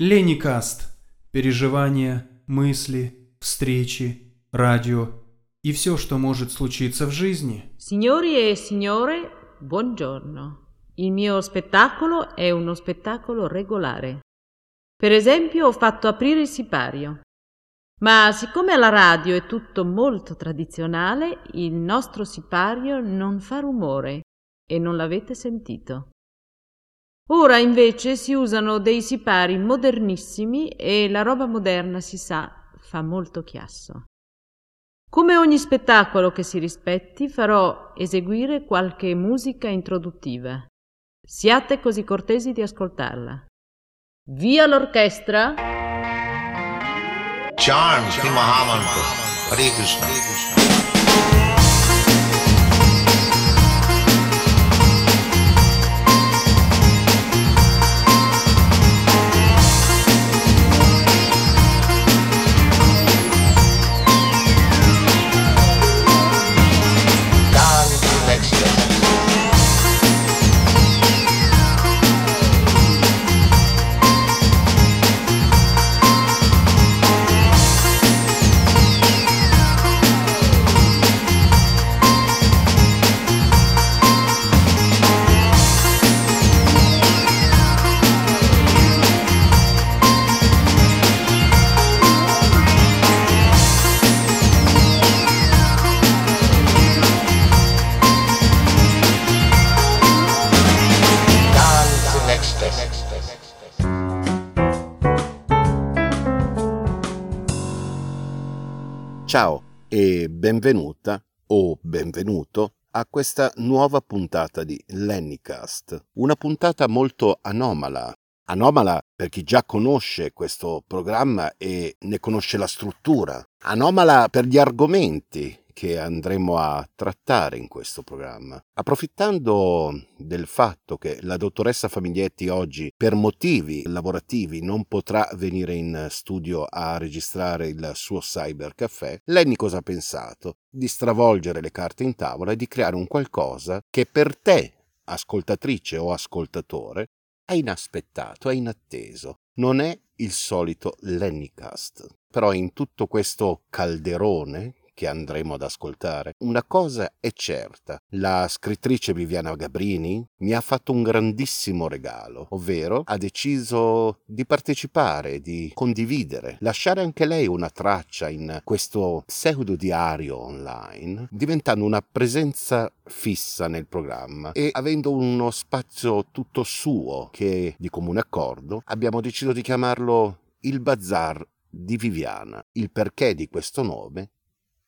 Леникаст. Переживания, мысли, встречи, радио и все, что может случиться в жизни. Signori e signore, buongiorno. Il mio spettacolo è uno spettacolo regolare. Per esempio, ho fatto aprire il sipario. Ma siccome alla radio è tutto molto tradizionale, il nostro sipario non fa rumore e non l'avete sentito. Ora invece si usano dei sipari modernissimi e la roba moderna, si sa, fa molto chiasso. Come ogni spettacolo che si rispetti, farò eseguire qualche musica introduttiva. Siate così cortesi di ascoltarla. Via l'orchestra! Chant di Maha Mantra. Hare Krishna. Ciao e benvenuta o benvenuto a questa nuova puntata di Lennycast, una puntata molto anomala per chi già conosce questo programma e ne conosce la struttura, anomala per gli argomenti che andremo a trattare in questo programma. Approfittando del fatto che la dottoressa Famiglietti oggi per motivi lavorativi non potrà venire in studio a registrare il suo cybercaffè, Lenny cosa ha pensato? Di stravolgere le carte in tavola e di creare un qualcosa che per te, ascoltatrice o ascoltatore, è inaspettato, è inatteso. Non è il solito Lennycast. Però in tutto questo calderone che andremo ad ascoltare, una cosa è certa. La scrittrice Viviana Gabrini mi ha fatto un grandissimo regalo, ovvero ha deciso di partecipare, di condividere, lasciare anche lei una traccia in questo pseudo diario online, diventando una presenza fissa nel programma e avendo uno spazio tutto suo che, di comune accordo, abbiamo deciso di chiamarlo Il Bazar di Viviana. Il perché di questo nome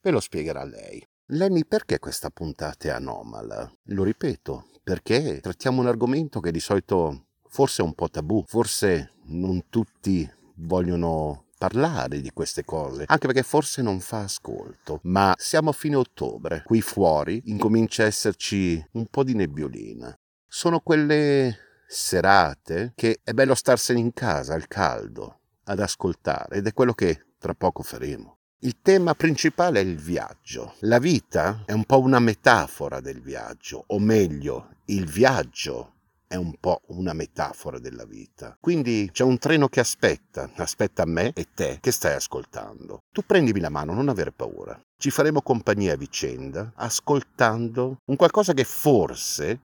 ve lo spiegherà lei. Lenny, perché questa puntata è anomala? Lo ripeto, perché trattiamo un argomento che di solito forse è un po' tabù, forse non tutti vogliono parlare di queste cose, anche perché forse non fa ascolto, ma siamo a fine ottobre, qui fuori incomincia a esserci un po' di nebbiolina. Sono quelle serate che è bello starsene in casa al caldo, ad ascoltare, ed è quello che tra poco faremo. Il tema principale è il viaggio. La vita è un po' una metafora del viaggio, o meglio, il viaggio è un po' una metafora della vita. Quindi c'è un treno che aspetta me e te che stai ascoltando. Tu prendimi la mano, non avere paura. Ci faremo compagnia a vicenda, ascoltando un qualcosa che forse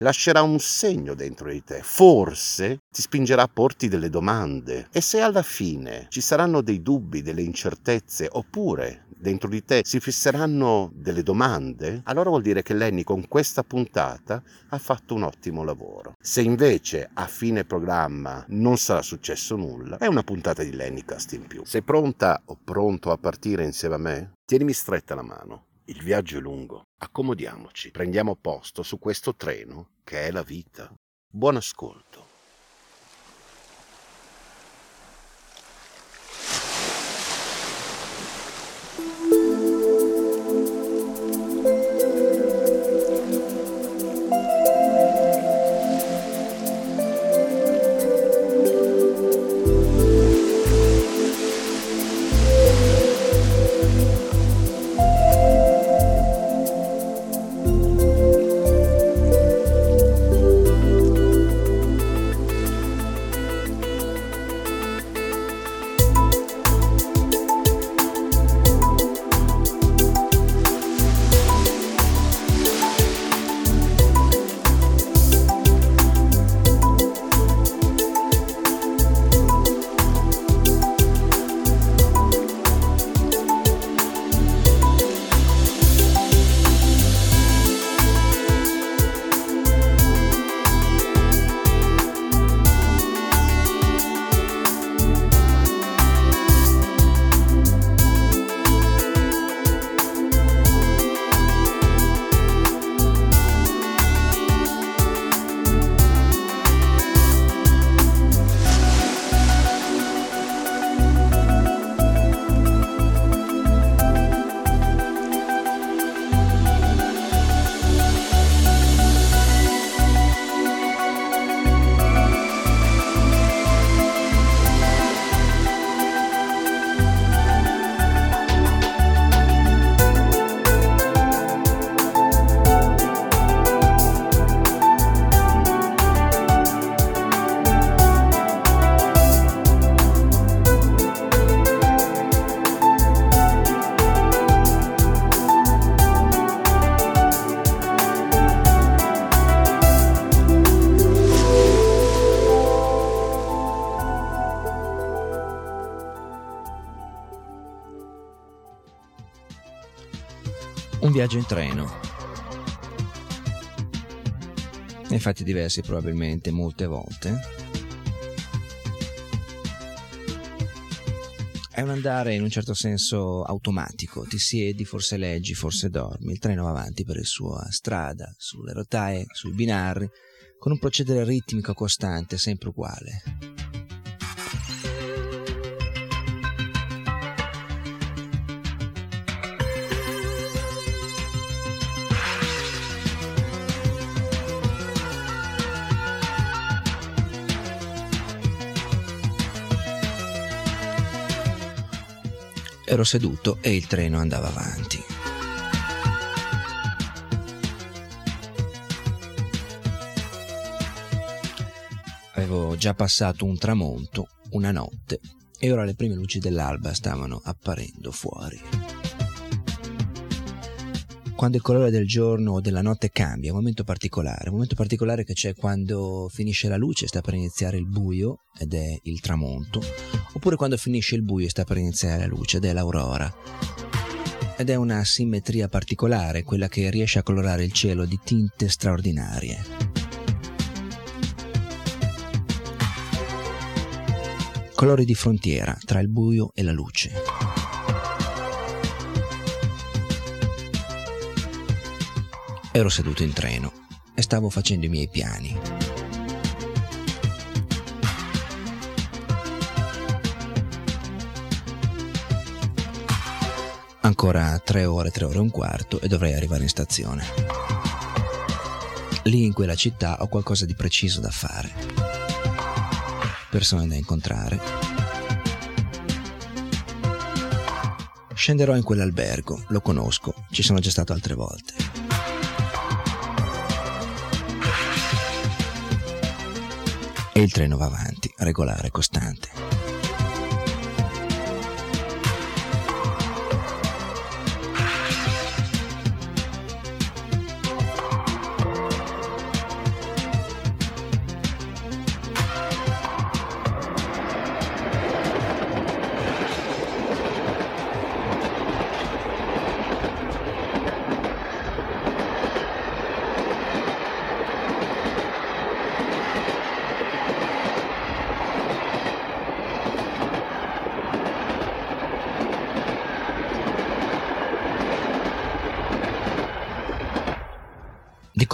lascerà un segno dentro di te, forse ti spingerà a porti delle domande, e se alla fine ci saranno dei dubbi, delle incertezze, oppure dentro di te si fisseranno delle domande, allora vuol dire che Lenny con questa puntata ha fatto un ottimo lavoro. Se invece a fine programma non sarà successo nulla, è una puntata di Lennycast in più. Sei pronta o pronto a partire insieme a me? Tienimi stretta la mano. Il viaggio è lungo, accomodiamoci, prendiamo posto su questo treno che è la vita. Buon ascolto. un viaggio in treno, ne hai fatti diversi probabilmente, molte volte. È un andare in un certo senso automatico, ti siedi, forse leggi, forse dormi, il treno va avanti per la sua strada, sulle rotaie, sui binari, con un procedere ritmico costante, sempre uguale. Ero seduto e il treno andava avanti. Avevo già passato un tramonto, una notte, e ora le prime luci dell'alba stavano apparendo fuori. Quando il colore del giorno o della notte cambia, un momento particolare che c'è quando finisce la luce, sta per iniziare il buio ed è il tramonto, oppure quando finisce il buio e sta per iniziare la luce ed è l'aurora. Ed è una simmetria particolare, quella che riesce a colorare il cielo di tinte straordinarie. Colori di frontiera tra il buio e la luce. Ero seduto in treno e stavo facendo i miei piani. Ancora 3 ore e un quarto e dovrei arrivare in stazione. Lì in quella città ho qualcosa di preciso da fare. Persone da incontrare. Scenderò in quell'albergo, lo conosco, ci sono già stato altre volte. E il treno va avanti, regolare, costante.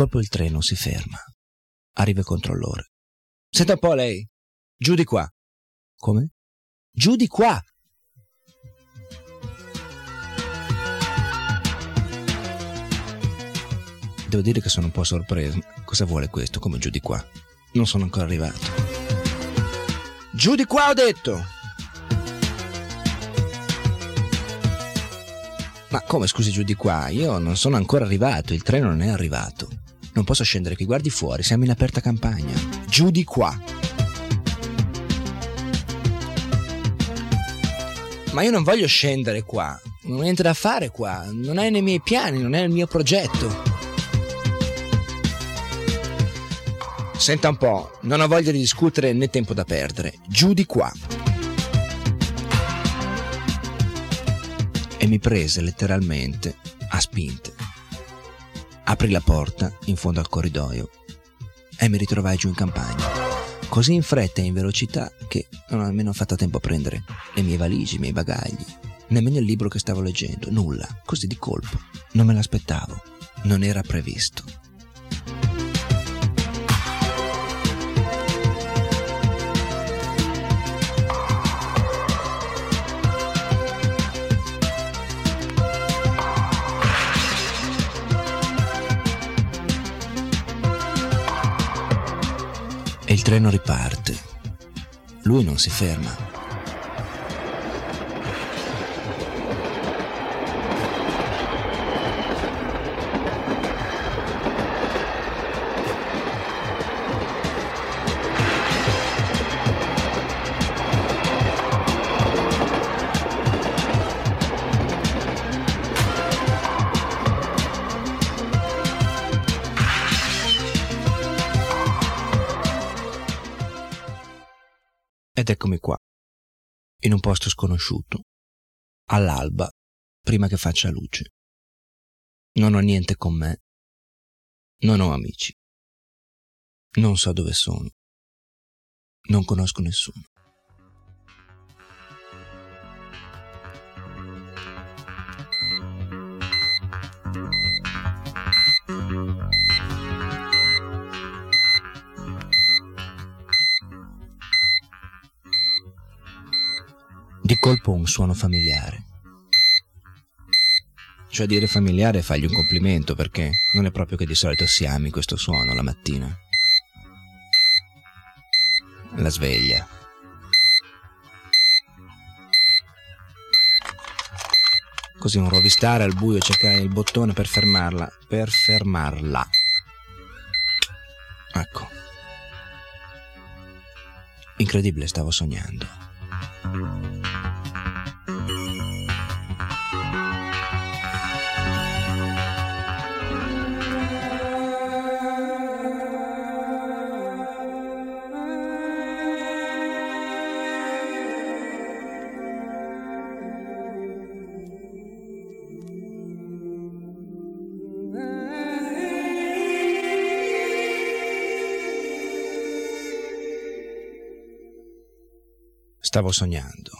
Colpo il treno si ferma. Arriva il controllore. Senta un po' lei. Giù di qua. Come? Giù di qua. Devo dire che sono un po' sorpreso. Cosa vuole questo? Come giù di qua? Non sono ancora arrivato. Giù di qua ho detto. Ma come, scusi, giù di qua? Io non sono ancora arrivato, il treno non è arrivato. Non posso scendere qui, guardi fuori, siamo in aperta campagna. Giù di qua. Ma io non voglio scendere qua, non ho niente da fare qua, non è nei miei piani, non è nel mio progetto. Senta un po', non ho voglia di discutere né tempo da perdere. Giù di qua. E mi prese letteralmente a spinte. Apri la porta in fondo al corridoio e mi ritrovai giù in campagna, così in fretta e in velocità che non ho nemmeno fatto tempo a prendere le mie valigie, i miei bagagli, nemmeno il libro che stavo leggendo, nulla, così di colpo. Non me l'aspettavo, non era previsto. Il treno riparte. Lui non si ferma. Ed eccomi qua, in un posto sconosciuto, all'alba, prima che faccia luce. Non ho niente con me. Non ho amici. Non so dove sono. Non conosco nessuno. Di colpo un suono familiare. Cioè, dire familiare è fargli un complimento, perché non è proprio che di solito si ami questo suono la mattina. La sveglia. Così un rovistare al buio e cercare il bottone per fermarla. Ecco. Incredibile, stavo sognando. Stavo sognando.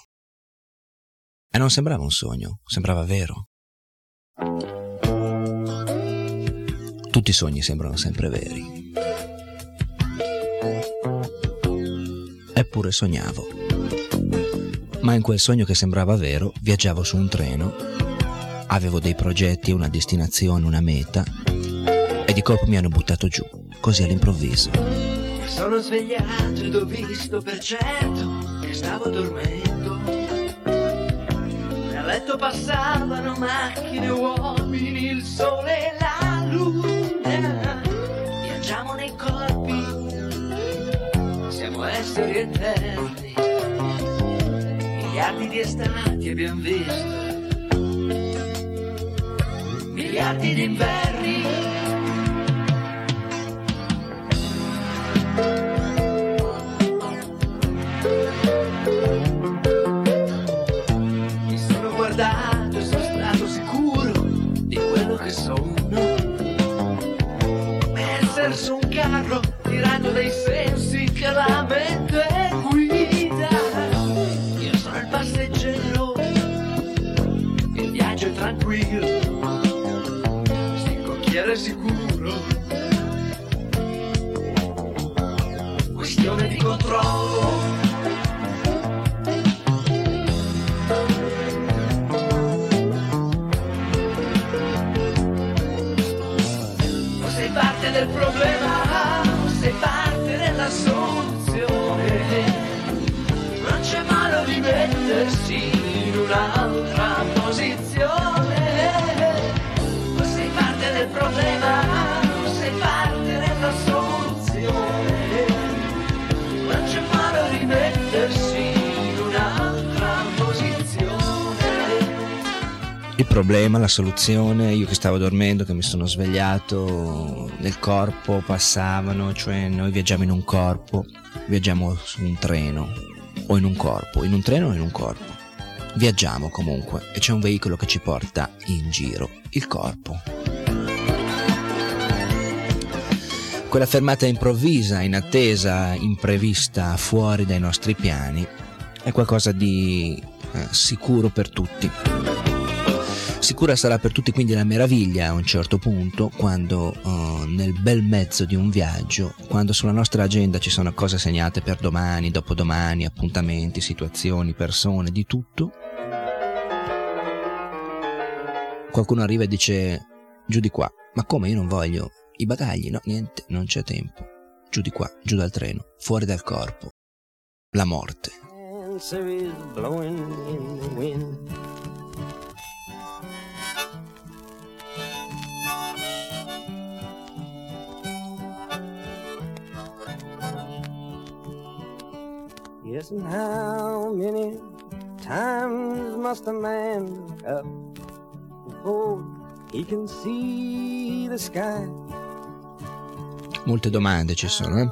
E non sembrava un sogno, sembrava vero. Tutti i sogni sembrano sempre veri. Eppure sognavo. Ma in quel sogno che sembrava vero, viaggiavo su un treno, avevo dei progetti, una destinazione, una meta, e di colpo mi hanno buttato giù, così all'improvviso. Sono svegliato ed ho visto per certo. Stavo dormendo, dal letto passavano macchine, uomini, il sole e la luna. Viaggiamo nei corpi, siamo esseri eterni. Miliardi di estati abbiamo visto, miliardi di inverni. Su un carro tirato dai sensi che la mente guida. Io sono il passeggero, il viaggio è tranquillo, il cocchiere sicuro, questione di controllo. Del problema, sei parte della soluzione, non c'è male di mettersi in un'altra posizione. Sei parte del problema, sei parte della soluzione, non c'è male di mettersi in un'altra posizione. Il problema, la soluzione, io che stavo dormendo, che mi sono svegliato. Del corpo passavano, cioè noi viaggiamo in un corpo, viaggiamo su un treno o in un corpo, in un treno o in un corpo, viaggiamo comunque e c'è un veicolo che ci porta in giro, il corpo. Quella fermata improvvisa, inattesa, imprevista, fuori dai nostri piani è qualcosa di sicuro per tutti. Sicura sarà per tutti quindi la meraviglia a un certo punto, quando nel bel mezzo di un viaggio, quando sulla nostra agenda ci sono cose segnate per domani, dopodomani, appuntamenti, situazioni, persone, di tutto, qualcuno arriva e dice giù di qua, ma come, io non voglio i bagagli, no, niente, non c'è tempo, giù di qua, giù dal treno, fuori dal corpo, la morte. Yes, and how many times must a man look up before he can see the sky? Molte domande ci sono, eh?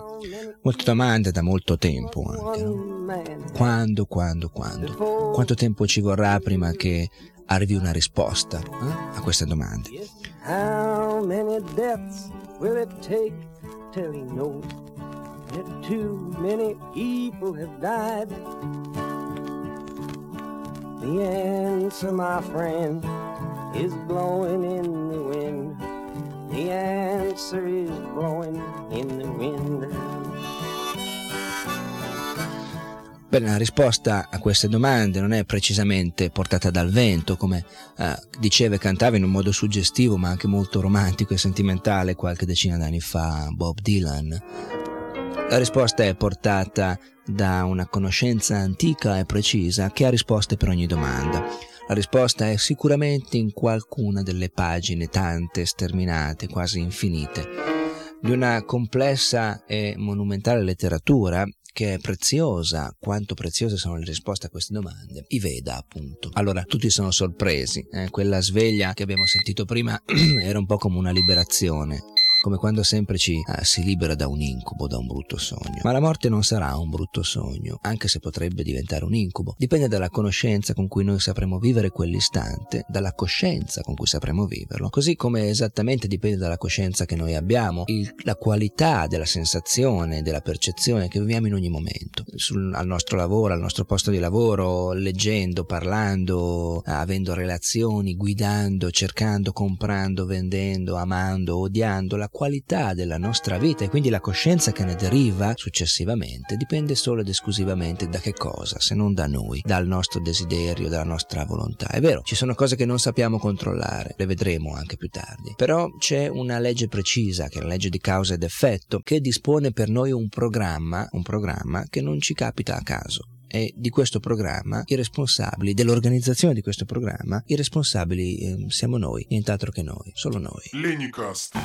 Molte domande da molto tempo anche, no? Quando? Quanto tempo ci vorrà prima che arrivi una risposta a queste domande? How many deaths will it take till he knows that too many people have died? The answer, my friend, is blowing in the wind. The answer is blowing in the wind. Bene, la risposta a queste domande non è precisamente portata dal vento, come diceva e cantava in un modo suggestivo ma anche molto romantico e sentimentale qualche decina d'anni fa Bob Dylan. La risposta è portata da una conoscenza antica e precisa che ha risposte per ogni domanda. La risposta è sicuramente in qualcuna delle pagine tante, sterminate, quasi infinite, di una complessa e monumentale letteratura che è preziosa, quanto preziose sono le risposte a queste domande, i Veda appunto. Allora, tutti sono sorpresi, quella sveglia che abbiamo sentito prima era un po' come una liberazione, come quando sempre ci si libera da un incubo, da un brutto sogno. Ma la morte non sarà un brutto sogno, anche se potrebbe diventare un incubo. Dipende dalla conoscenza con cui noi sapremo vivere quell'istante, dalla coscienza con cui sapremo viverlo, così come esattamente dipende dalla coscienza che noi abbiamo, la qualità della sensazione, della percezione che viviamo in ogni momento. Al nostro lavoro, al nostro posto di lavoro, leggendo, parlando, avendo relazioni, guidando, cercando, comprando, vendendo, amando, odiando, la qualità della nostra vita e quindi la coscienza che ne deriva successivamente dipende solo ed esclusivamente da che cosa, se non da noi, dal nostro desiderio, dalla nostra volontà. È vero, ci sono cose che non sappiamo controllare, le vedremo anche più tardi, però c'è una legge precisa, che è la legge di causa ed effetto, che dispone per noi un programma che non ci capita a caso. E di questo programma, i responsabili dell'organizzazione di questo programma, i responsabili siamo noi, nient'altro che noi, solo noi. Leni Kast.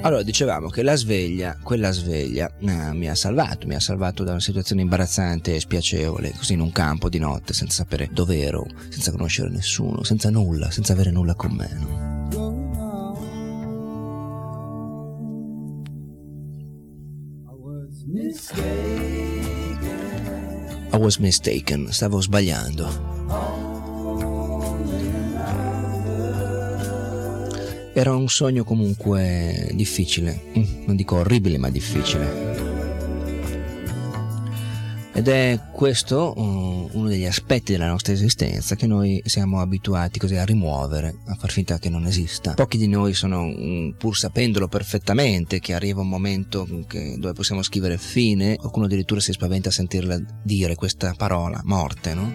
Allora, dicevamo che la sveglia, quella sveglia mi ha salvato da una situazione imbarazzante e spiacevole, così in un campo di notte, senza sapere dove ero, senza conoscere nessuno, senza nulla, senza avere nulla con me, no? I was mistaken, stavo sbagliando. Era un sogno comunque difficile, non dico orribile, ma difficile. Ed è questo uno degli aspetti della nostra esistenza che noi siamo abituati così a rimuovere, a far finta che non esista. Pochi di noi sono, pur sapendolo perfettamente, che arriva un momento dove possiamo scrivere fine. Qualcuno addirittura si spaventa a sentirla dire questa parola, morte, no?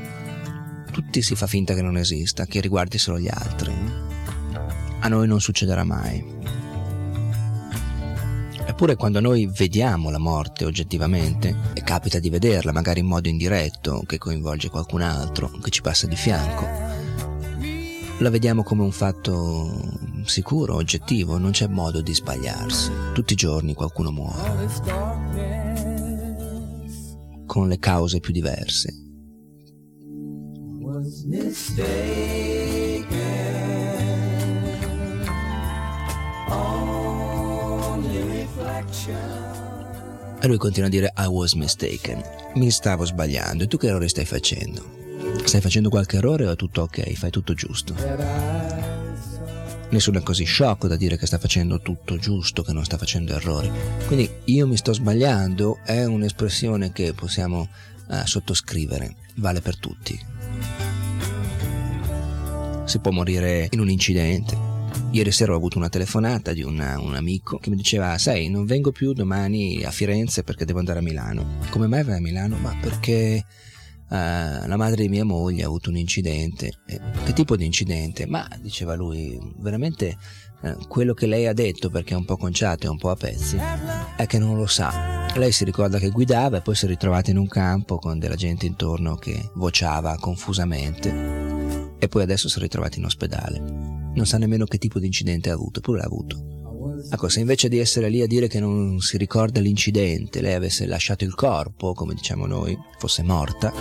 Tutti si fa finta che non esista, che riguardi solo gli altri, no? A noi non succederà mai. Eppure quando noi vediamo la morte oggettivamente, e capita di vederla magari in modo indiretto, che coinvolge qualcun altro, che ci passa di fianco, la vediamo come un fatto sicuro, oggettivo, non c'è modo di sbagliarsi. Tutti i giorni qualcuno muore, con le cause più diverse. E lui continua a dire I was mistaken, mi stavo sbagliando. E tu che errore stai facendo? Stai facendo qualche errore o è tutto ok, fai tutto giusto? Nessuno è così sciocco da dire che sta facendo tutto giusto, che non sta facendo errori. Quindi io mi sto sbagliando è un'espressione che possiamo sottoscrivere, vale per tutti. Si può morire in un incidente. Ieri sera ho avuto una telefonata di un amico che mi diceva: sai, non vengo più domani a Firenze perché devo andare a Milano. Come mai vai a Milano? Ma perché la madre di mia moglie ha avuto un incidente. Che tipo di incidente? Ma, diceva lui, veramente quello che lei ha detto, perché è un po' conciato e un po' a pezzi, è che non lo sa. Lei si ricorda che guidava e poi si è ritrovata in un campo con della gente intorno che vociava confusamente e poi adesso si è ritrovata in ospedale. Non sa nemmeno che tipo di incidente ha avuto, eppure l'ha avuto. Ecco, se invece di essere lì a dire che non si ricorda l'incidente, lei avesse lasciato il corpo, come diciamo noi, fosse morta,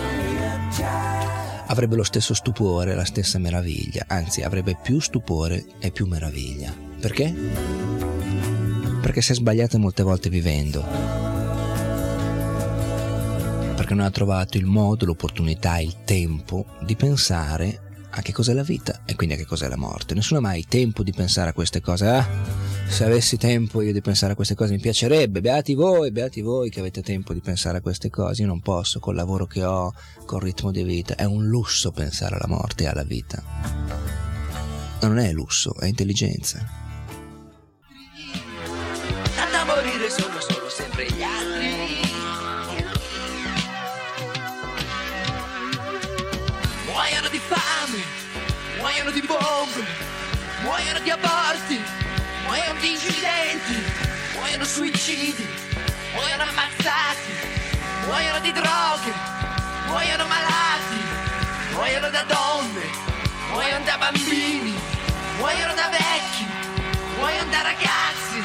avrebbe lo stesso stupore, la stessa meraviglia, anzi avrebbe più stupore e più meraviglia. Perché? Perché si è sbagliata molte volte vivendo, perché non ha trovato il modo, l'opportunità, il tempo di pensare a che cos'è la vita e quindi a che cos'è la morte. Nessuno ha mai tempo di pensare a queste cose. Se avessi tempo io di pensare a queste cose mi piacerebbe, beati voi che avete tempo di pensare a queste cose. Io non posso, col lavoro che ho, col ritmo di vita. È un lusso pensare alla morte e alla vita. Non è lusso, è intelligenza. A morire sono sempre gli altri. Muoiono di bombe, muoiono di aborti, muoiono di incidenti, muoiono suicidi, muoiono ammazzati, muoiono di droghe, muoiono malati, muoiono da donne, muoiono da bambini, muoiono da vecchi, muoiono da ragazzi,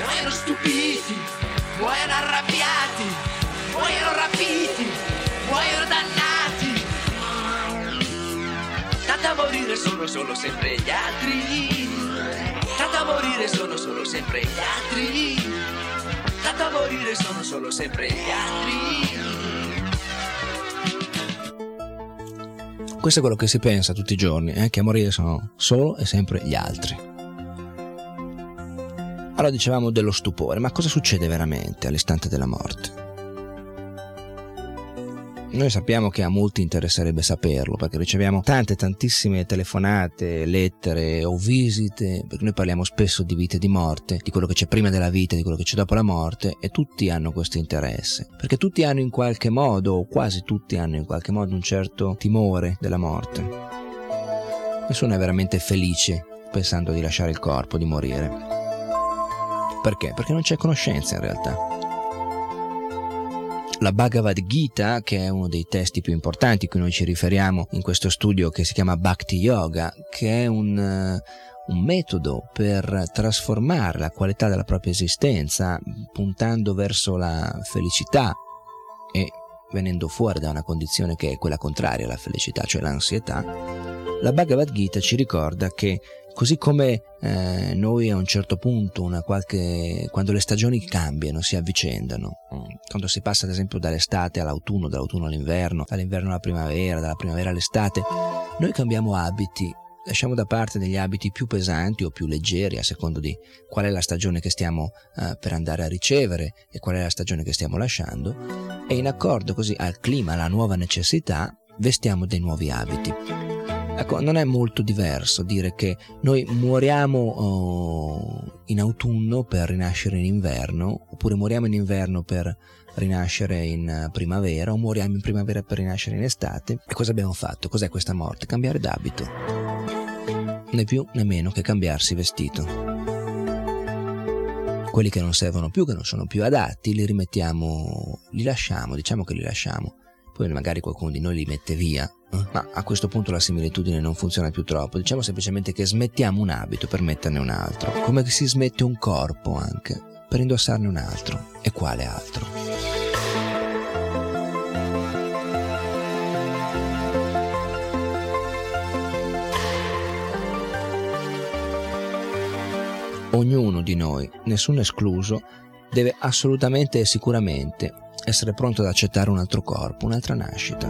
muoiono stupiti, muoiono arrabbiati, muoiono rapiti, muoiono dannati. Tanto a morire sono solo sempre gli altri. Tanto a morire sono solo sempre gli altri. Tanto a morire sono solo sempre gli altri. Questo è quello che si pensa tutti i giorni, che a morire sono solo e sempre gli altri. Allora dicevamo dello stupore, ma cosa succede veramente all'istante della morte? Noi sappiamo che a molti interesserebbe saperlo, perché riceviamo tantissime telefonate, lettere o visite, perché noi parliamo spesso di vita e di morte, di quello che c'è prima della vita, di quello che c'è dopo la morte, e tutti hanno questo interesse, perché tutti hanno in qualche modo, o quasi tutti hanno in qualche modo, un certo timore della morte. Nessuno è veramente felice pensando di lasciare il corpo, di morire. Perché? Perché non c'è conoscenza in realtà. la Bhagavad Gita, che è uno dei testi più importanti cui noi ci riferiamo in questo studio, che si chiama Bhakti Yoga, che è un metodo per trasformare la qualità della propria esistenza puntando verso la felicità e venendo fuori da una condizione che è quella contraria alla felicità, cioè l'ansietà. La Bhagavad Gita ci ricorda che così come noi a un certo punto, quando le stagioni cambiano, si avvicendano, quando si passa ad esempio dall'estate all'autunno, dall'autunno all'inverno, dall'inverno alla primavera, dalla primavera all'estate, noi cambiamo abiti, lasciamo da parte degli abiti più pesanti o più leggeri a seconda di qual è la stagione che stiamo per andare a ricevere e qual è la stagione che stiamo lasciando, e in accordo così al clima, alla nuova necessità, vestiamo dei nuovi abiti. Ecco, non è molto diverso dire che noi muoriamo in autunno per rinascere in inverno, oppure muoriamo in inverno per rinascere in primavera, o muoriamo in primavera per rinascere in estate. E cosa abbiamo fatto? Cos'è questa morte? Cambiare d'abito. Né più né meno che cambiarsi vestito. Quelli che non servono più, che non sono più adatti, li rimettiamo, li lasciamo, diciamo che li lasciamo. Poi magari qualcuno di noi li mette via, ma a questo punto la similitudine non funziona più troppo. Diciamo semplicemente che smettiamo un abito per metterne un altro, come si smette un corpo anche per indossarne un altro. E quale altro? Ognuno di noi, nessuno escluso, deve assolutamente e sicuramente essere pronto ad accettare un altro corpo, un'altra nascita.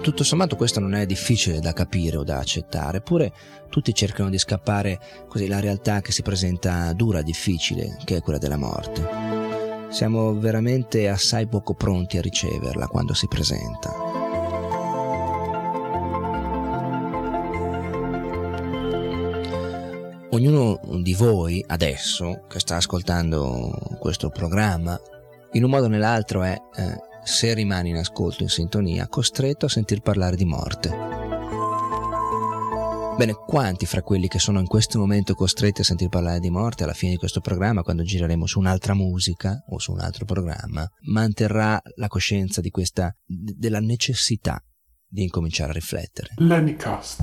Tutto sommato questo non è difficile da capire o da accettare, eppure tutti cercano di scappare così la realtà che si presenta dura, difficile, che è quella della morte. Siamo veramente assai poco pronti a riceverla quando si presenta. Ognuno di voi adesso che sta ascoltando questo programma, in un modo o nell'altro è... se rimani in ascolto, in sintonia, costretto a sentir parlare di morte. Bene, quanti fra quelli che sono in questo momento costretti a sentir parlare di morte, alla fine di questo programma, quando gireremo su un'altra musica o su un altro programma, manterrà la coscienza di questa, della necessità di incominciare a riflettere? Lennycast.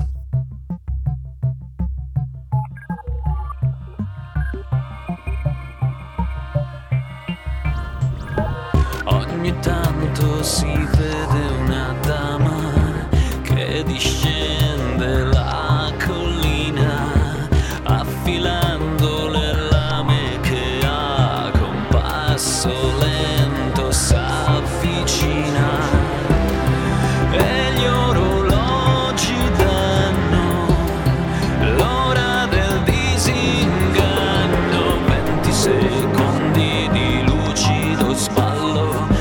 Ogni tanto si vede una dama che discende la collina affilando le lame, che ha con passo lento s'avvicina e gli orologi danno l'ora del disinganno. 20 secondi di lucido sballo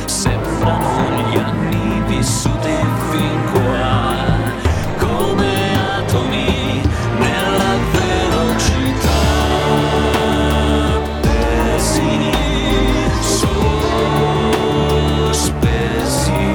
sembrano gli anni vissuti fin qua, come atomi nella velocità tesi sospesi.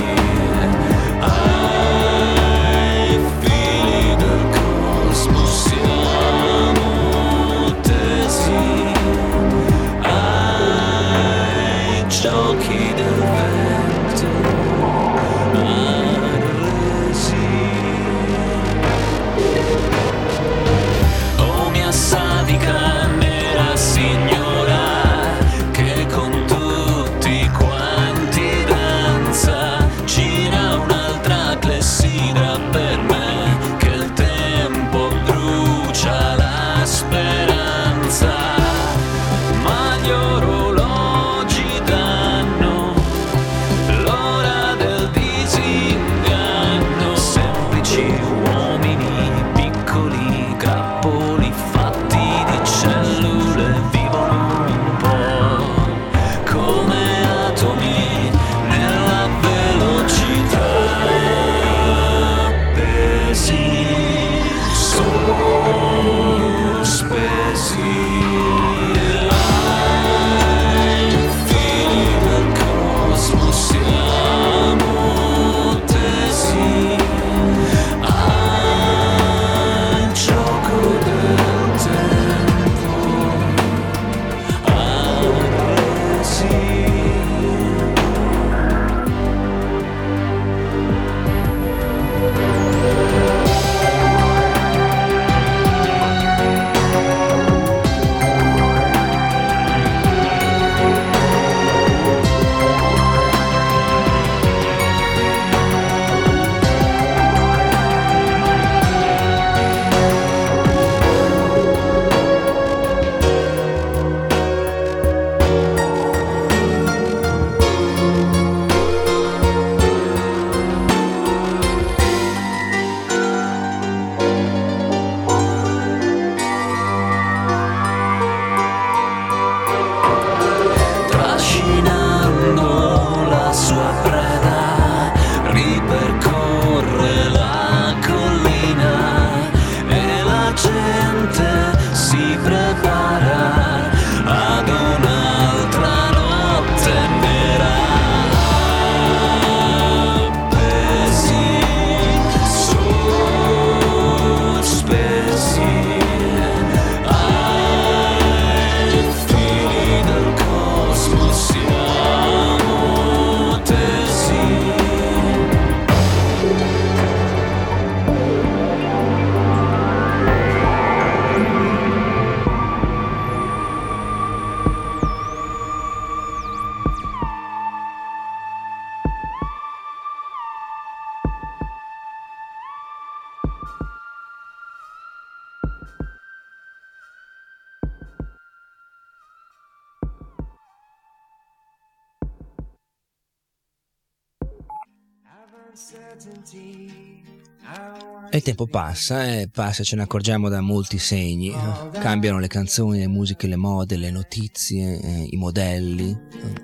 E il tempo passa e passa, ce ne accorgiamo da molti segni. Cambiano le canzoni, le musiche, le mode, le notizie, i modelli,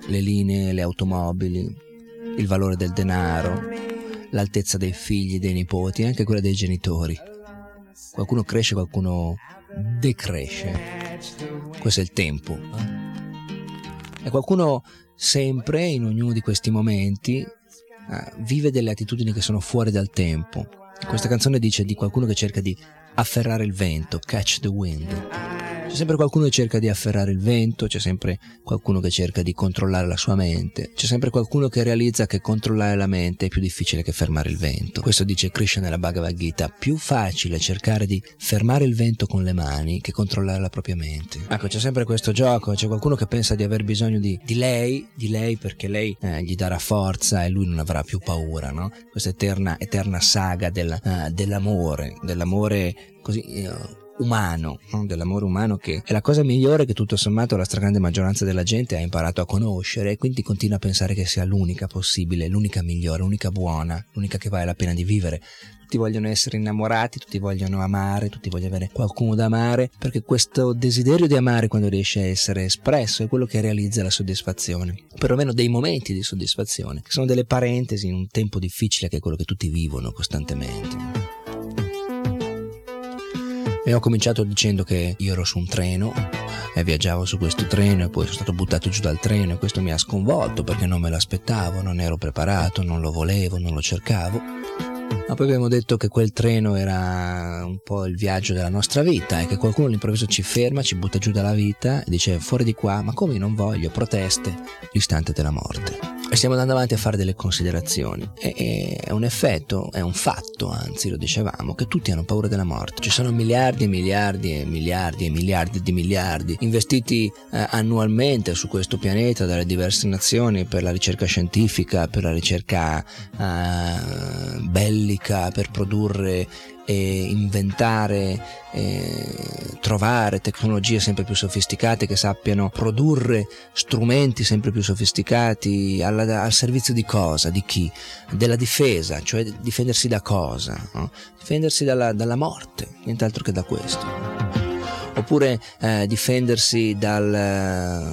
le linee, le automobili, il valore del denaro, l'altezza dei figli, dei nipoti e anche quella dei genitori. Qualcuno cresce, qualcuno decresce. Questo è il tempo. E qualcuno sempre, in ognuno di questi momenti, vive delle attitudini che sono fuori dal tempo. Questa canzone dice di qualcuno che cerca di afferrare il vento, catch the wind. C'è sempre qualcuno che cerca di afferrare il vento, c'è sempre qualcuno che cerca di controllare la sua mente, c'è sempre qualcuno che realizza che controllare la mente è più difficile che fermare il vento. Questo dice Krishna nella Bhagavad Gita: più facile cercare di fermare il vento con le mani che controllare la propria mente. Ecco, c'è sempre questo gioco, c'è qualcuno che pensa di aver bisogno di lei perché lei gli darà forza e lui non avrà più paura, no? Questa eterna saga dell'amore così... umano, no? Dell'amore umano, che è la cosa migliore che tutto sommato la stragrande maggioranza della gente ha imparato a conoscere, e quindi continua a pensare che sia l'unica possibile, l'unica migliore, l'unica buona, l'unica che vale la pena di vivere. Tutti vogliono essere innamorati, tutti vogliono amare, tutti vogliono avere qualcuno da amare, perché questo desiderio di amare, quando riesce a essere espresso, è quello che realizza la soddisfazione, perlomeno dei momenti di soddisfazione, che sono delle parentesi in un tempo difficile che è quello che tutti vivono costantemente. E ho cominciato dicendo che io ero su un treno e viaggiavo su questo treno, e poi sono stato buttato giù dal treno, e questo mi ha sconvolto perché non me l'aspettavo, non ero preparato, non lo volevo, non lo cercavo. Ma poi abbiamo detto che quel treno era un po' il viaggio della nostra vita, e che qualcuno all'improvviso ci ferma, ci butta giù dalla vita e dice: fuori di qua, ma come, non voglio, proteste, l'istante della morte. E stiamo andando avanti a fare delle considerazioni, e è un effetto, è un fatto, anzi, lo dicevamo, che tutti hanno paura della morte. Ci sono miliardi e miliardi e miliardi e miliardi di miliardi investiti annualmente su questo pianeta dalle diverse nazioni per la ricerca scientifica, per la ricerca bellica, per produrre e inventare e trovare tecnologie sempre più sofisticate che sappiano produrre strumenti sempre più sofisticati al servizio di cosa? Di chi? Della difesa, cioè difendersi da cosa? No? Difendersi dalla morte, nient'altro che da questo. Oppure difendersi dalla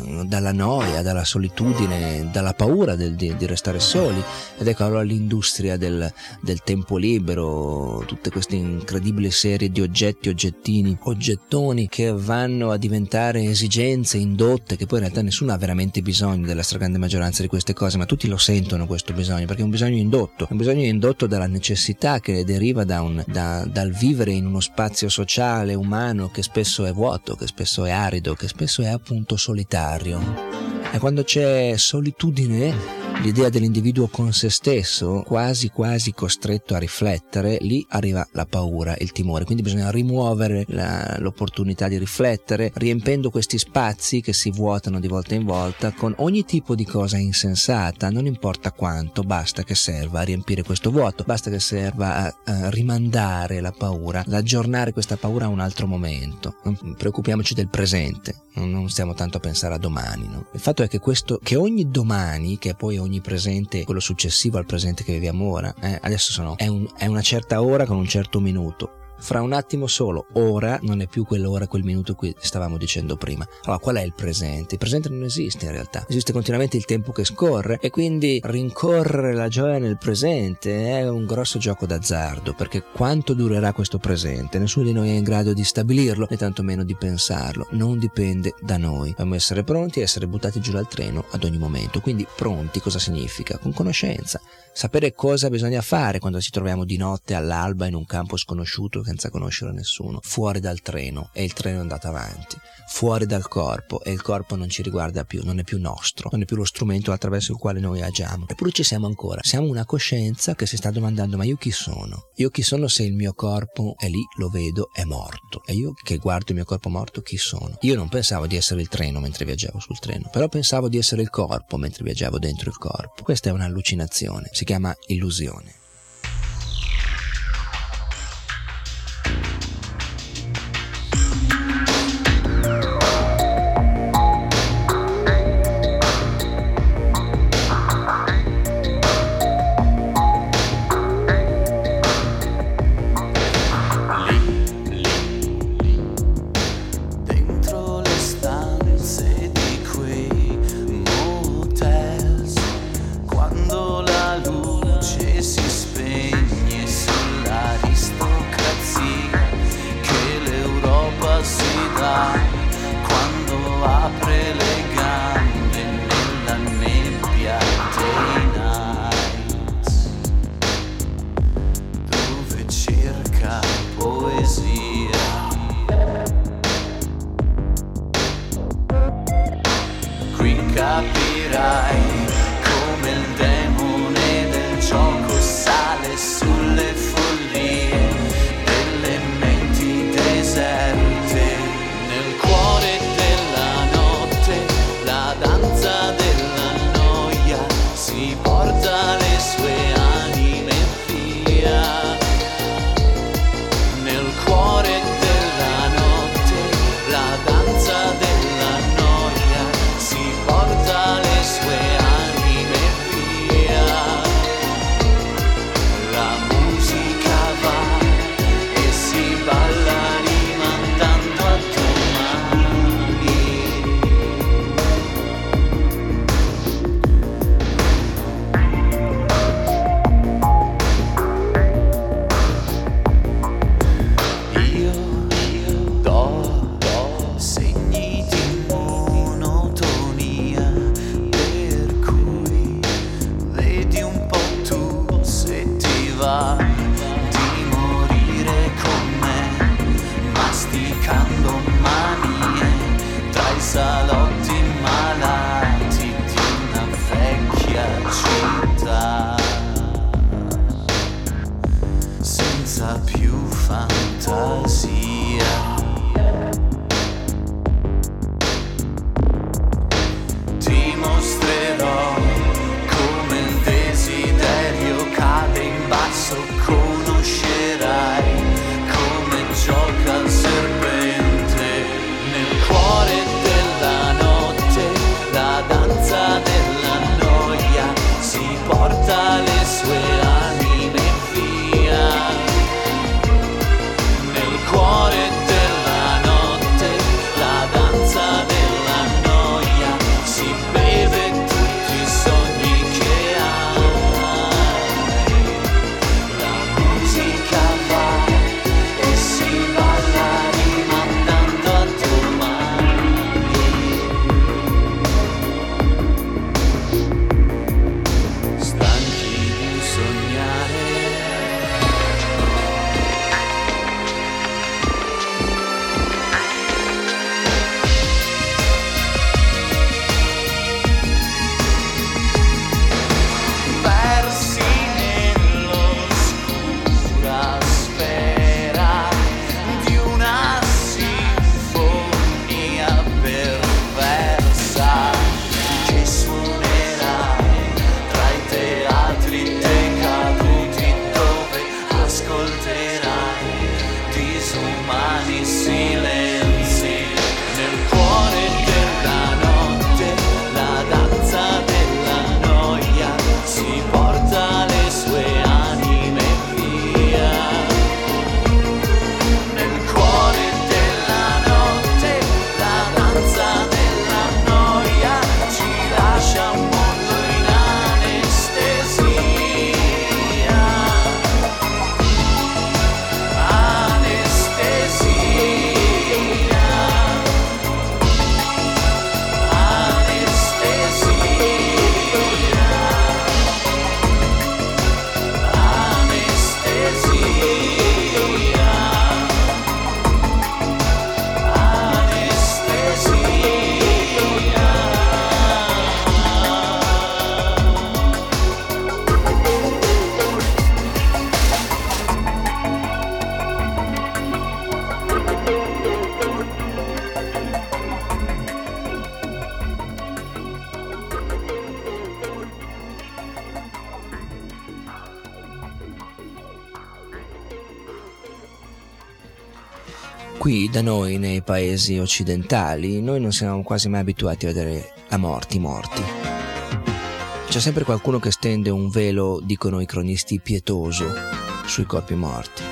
noia, dalla solitudine, dalla paura di restare soli. Ed ecco allora l'industria del tempo libero, tutte queste incredibili serie di oggetti, oggettini, oggettoni che vanno a diventare esigenze indotte, che poi in realtà nessuno ha veramente bisogno della stragrande maggioranza di queste cose, ma tutti lo sentono questo bisogno, perché è un bisogno indotto, dalla necessità che deriva dal vivere in uno spazio sociale, umano, che spesso è vuoto, che spesso è arido, che spesso è appunto solitario. E quando c'è solitudine, l'idea dell'individuo con se stesso, quasi costretto a riflettere, lì arriva la paura, il timore. Quindi bisogna rimuovere l'opportunità di riflettere, riempendo questi spazi che si vuotano di volta in volta con ogni tipo di cosa insensata, non importa quanto, basta che serva a riempire questo vuoto, basta che serva a rimandare la paura, ad aggiornare questa paura a un altro momento. Preoccupiamoci del presente, non stiamo tanto a pensare a domani, no? Il fatto è che ogni domani, che è poi ogni presente, quello successivo al presente che viviamo ora, adesso è una certa ora con un certo minuto. Fra un attimo solo, ora non è più quell'ora, quel minuto che stavamo dicendo prima. Allora, qual è il presente? Il presente non esiste in realtà, esiste continuamente il tempo che scorre, e quindi rincorrere la gioia nel presente è un grosso gioco d'azzardo, perché quanto durerà questo presente? Nessuno di noi è in grado di stabilirlo, né tantomeno di pensarlo, non dipende da noi. Dobbiamo essere pronti a essere buttati giù dal treno ad ogni momento. Quindi pronti cosa significa? Con conoscenza, sapere cosa bisogna fare quando ci troviamo di notte all'alba in un campo sconosciuto, senza conoscere nessuno, fuori dal treno e il treno è andato avanti, fuori dal corpo e il corpo non ci riguarda più, non è più nostro, non è più lo strumento attraverso il quale noi agiamo. Eppure ci siamo ancora, siamo una coscienza che si sta domandando: ma io chi sono? Io chi sono se il mio corpo è lì, lo vedo, è morto, e io che guardo il mio corpo morto chi sono? Io non pensavo di essere il treno mentre viaggiavo sul treno, però pensavo di essere il corpo mentre viaggiavo dentro il corpo. Questa è un'allucinazione, si chiama illusione. va di morire con me, masticando manie tra i salotti malati di una vecchia città, senza più fantasia. Ti mostrerò come il desiderio cade in basso, conoscerai come gioca il serpente nel cuore della notte. La danza della noia si porta le sue anime via nel cuore della notte. La danza della noia si beve tutti i sogni che hai. La musica va e si balla rimandando a domani. Stanchi di sognare, persi nell'oscura sfera di una sinfonia perversa che suonerà tra i teatri decaduti, dove ascolterai disumani silenzi nel cuore della notte. La danza della noia si porta le sue anime via nel cuore della notte. La danza della noia ci lascia un mondo in anestesia, anestesia, anestesia, anestesia, anestesia. Qui da noi, nei paesi occidentali, noi non siamo quasi mai abituati a vedere la morte, i morti. C'è sempre qualcuno che stende un velo, dicono i cronisti, pietoso sui corpi morti.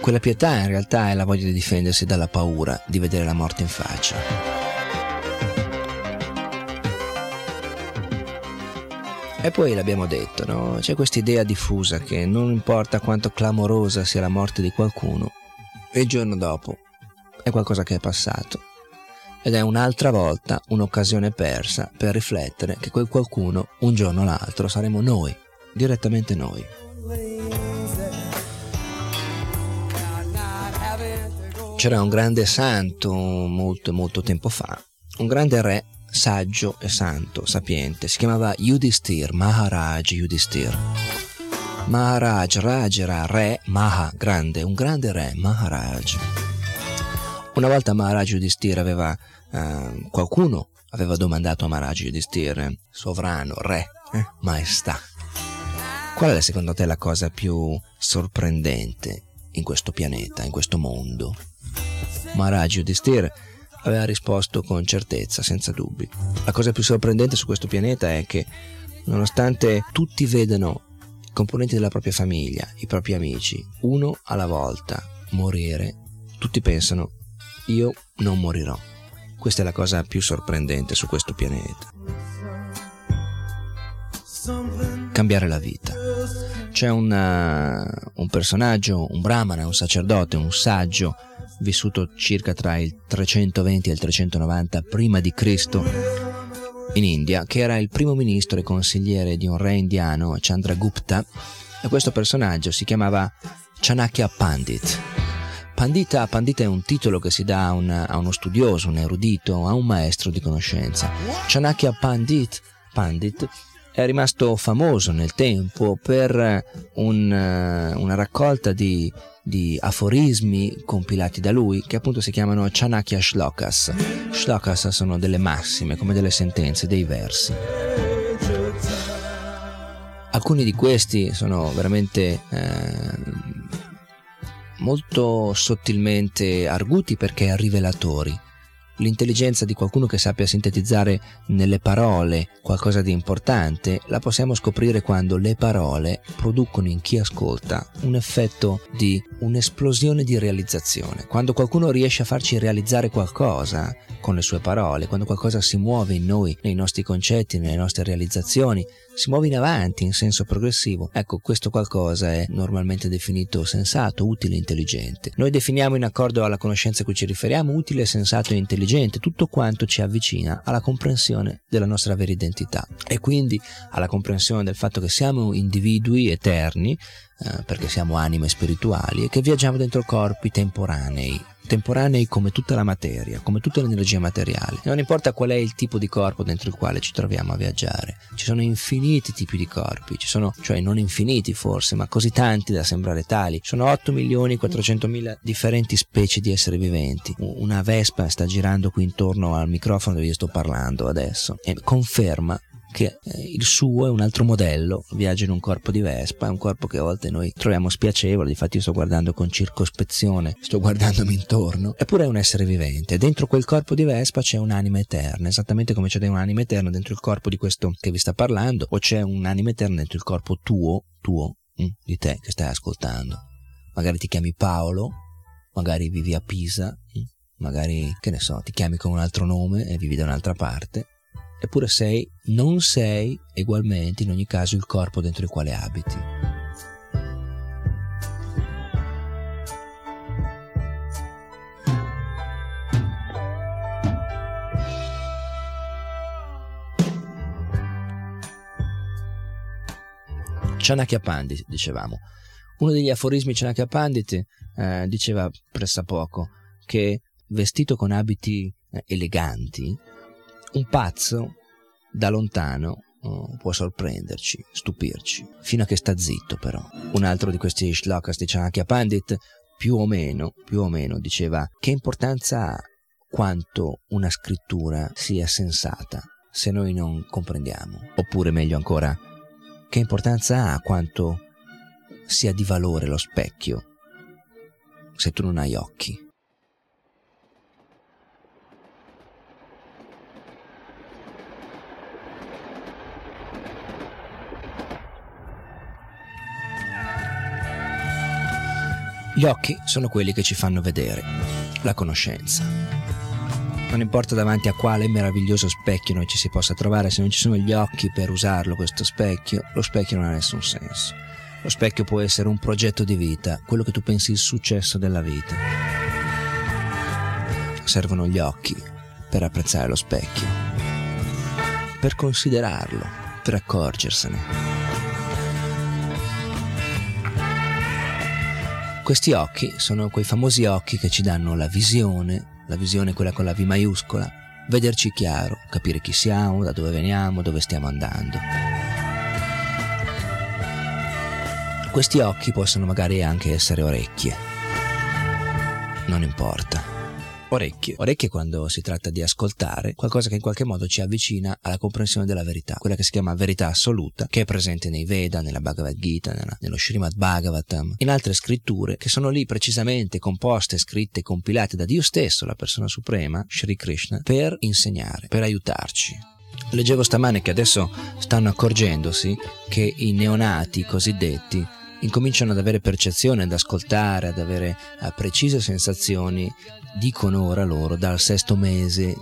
Quella pietà in realtà è la voglia di difendersi dalla paura di vedere la morte in faccia. E poi l'abbiamo detto, no? C'è questa idea diffusa che non importa quanto clamorosa sia la morte di qualcuno, il giorno dopo è qualcosa che è passato ed è un'altra volta un'occasione persa per riflettere che quel qualcuno un giorno o l'altro saremo noi, direttamente noi. C'era un grande santo molto molto tempo fa, un grande re saggio e santo, sapiente, si chiamava Yudhishthira Maharaj. Maharaj, Raj era re, Maha, grande, un grande re, Maharaj. Una volta Maharaj Yudhishthira aveva, qualcuno aveva domandato a Maharaj Yudhishthira, sovrano, re, maestà, qual è secondo te la cosa più sorprendente in questo pianeta, in questo mondo? Maharaj Yudhishthira aveva risposto con certezza, senza dubbi. La cosa più sorprendente su questo pianeta è che, nonostante tutti vedano componenti della propria famiglia, i propri amici, uno alla volta morire, tutti pensano io non morirò. Questa è la cosa più sorprendente su questo pianeta. Cambiare la vita. C'è un personaggio, un brahmana, un sacerdote, un saggio vissuto circa tra il 320 e il 390 prima di Cristo in India, che era il primo ministro e consigliere di un re indiano, Chandragupta, E questo personaggio si chiamava Chanakya Pandit. Pandita è un titolo che si dà a uno studioso, un erudito, a un maestro di conoscenza. Chanakya Pandit è rimasto famoso nel tempo per una raccolta di aforismi compilati da lui, che appunto si chiamano Chanakya Shlokas. Shlokas sono delle massime, come delle sentenze, dei versi. Alcuni di questi sono veramente molto sottilmente arguti perché rivelatori. L'intelligenza di qualcuno che sappia sintetizzare nelle parole qualcosa di importante la possiamo scoprire quando le parole producono in chi ascolta un effetto di un'esplosione di realizzazione. Quando qualcuno riesce a farci realizzare qualcosa con le sue parole, quando qualcosa si muove in noi, nei nostri concetti, nelle nostre realizzazioni, si muove in avanti in senso progressivo, ecco, questo qualcosa è normalmente definito sensato, utile e intelligente. Noi definiamo, in accordo alla conoscenza a cui ci riferiamo, utile, sensato e intelligente tutto quanto ci avvicina alla comprensione della nostra vera identità e quindi alla comprensione del fatto che siamo individui eterni, perché siamo anime spirituali e che viaggiamo dentro corpi temporanei come tutta la materia, come tutta l'energia materiale. Non importa qual è il tipo di corpo dentro il quale ci troviamo a viaggiare, ci sono infiniti tipi di corpi, ci sono, cioè non infiniti forse, ma così tanti da sembrare tali. Sono 8.400.000 differenti specie di esseri viventi. Una vespa sta girando qui intorno al microfono dove io sto parlando adesso e conferma che il suo è un altro modello, viaggia in un corpo di vespa, è un corpo che a volte noi troviamo spiacevole, difatti io sto guardando con circospezione, sto guardandomi intorno, eppure è un essere vivente. Dentro quel corpo di vespa c'è un'anima eterna, esattamente come c'è un'anima eterna dentro il corpo di questo che vi sta parlando, o c'è un'anima eterna dentro il corpo tuo, di te che stai ascoltando. Magari ti chiami Paolo, magari vivi a Pisa, magari, che ne so, ti chiami con un altro nome e vivi da un'altra parte. Eppure non sei ugualmente in ogni caso il corpo dentro il quale abiti. Chanakya Pandit, dicevamo. Uno degli aforismi Chanakya Pandit diceva pressappoco che, vestito con abiti eleganti, un pazzo da lontano può sorprenderci, stupirci, fino a che sta zitto però. Un altro di questi shlokas di Chanakya Pandit più o meno diceva: che importanza ha quanto una scrittura sia sensata se noi non comprendiamo? Oppure meglio ancora, che importanza ha quanto sia di valore lo specchio se tu non hai occhi? Gli occhi sono quelli che ci fanno vedere la conoscenza. Non importa davanti a quale meraviglioso specchio noi ci si possa trovare, se non ci sono gli occhi per usarlo questo specchio, lo specchio non ha nessun senso. Lo specchio può essere un progetto di vita, quello che tu pensi il successo della vita. Servono gli occhi per apprezzare lo specchio, per considerarlo, per accorgersene. Questi occhi sono quei famosi occhi che ci danno la visione quella con la V maiuscola, vederci chiaro, capire chi siamo, da dove veniamo, dove stiamo andando. Questi occhi possono magari anche essere orecchie, non importa. Orecchie quando si tratta di ascoltare qualcosa che in qualche modo ci avvicina alla comprensione della verità, quella che si chiama verità assoluta, che è presente nei Veda, nella Bhagavad Gita, nello Srimad Bhagavatam, in altre scritture che sono lì precisamente composte, scritte, compilate da Dio stesso, la persona suprema, Shri Krishna, per insegnare, per aiutarci. Leggevo stamane che adesso stanno accorgendosi che i neonati cosiddetti incominciano ad avere percezione, ad ascoltare, ad avere precise sensazioni, dicono ora loro, dal sesto mese,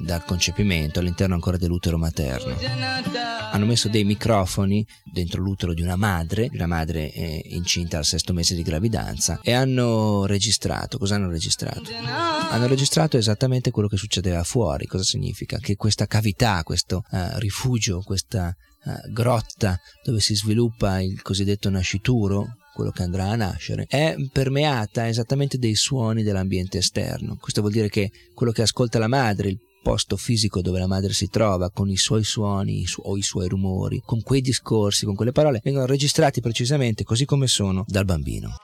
dal concepimento, all'interno ancora dell'utero materno. Hanno messo dei microfoni dentro l'utero di una madre incinta al sesto mese di gravidanza, e hanno registrato. Cosa hanno registrato? Hanno registrato esattamente quello che succedeva fuori. Cosa significa? Che questa cavità, questo rifugio, questa grotta dove si sviluppa il cosiddetto nascituro, quello che andrà a nascere, è permeata esattamente dei suoni dell'ambiente esterno. Questo vuol dire che quello che ascolta la madre, il posto fisico dove la madre si trova, con i suoi suoni o i suoi rumori, con quei discorsi, con quelle parole, vengono registrati precisamente così come sono dal bambino.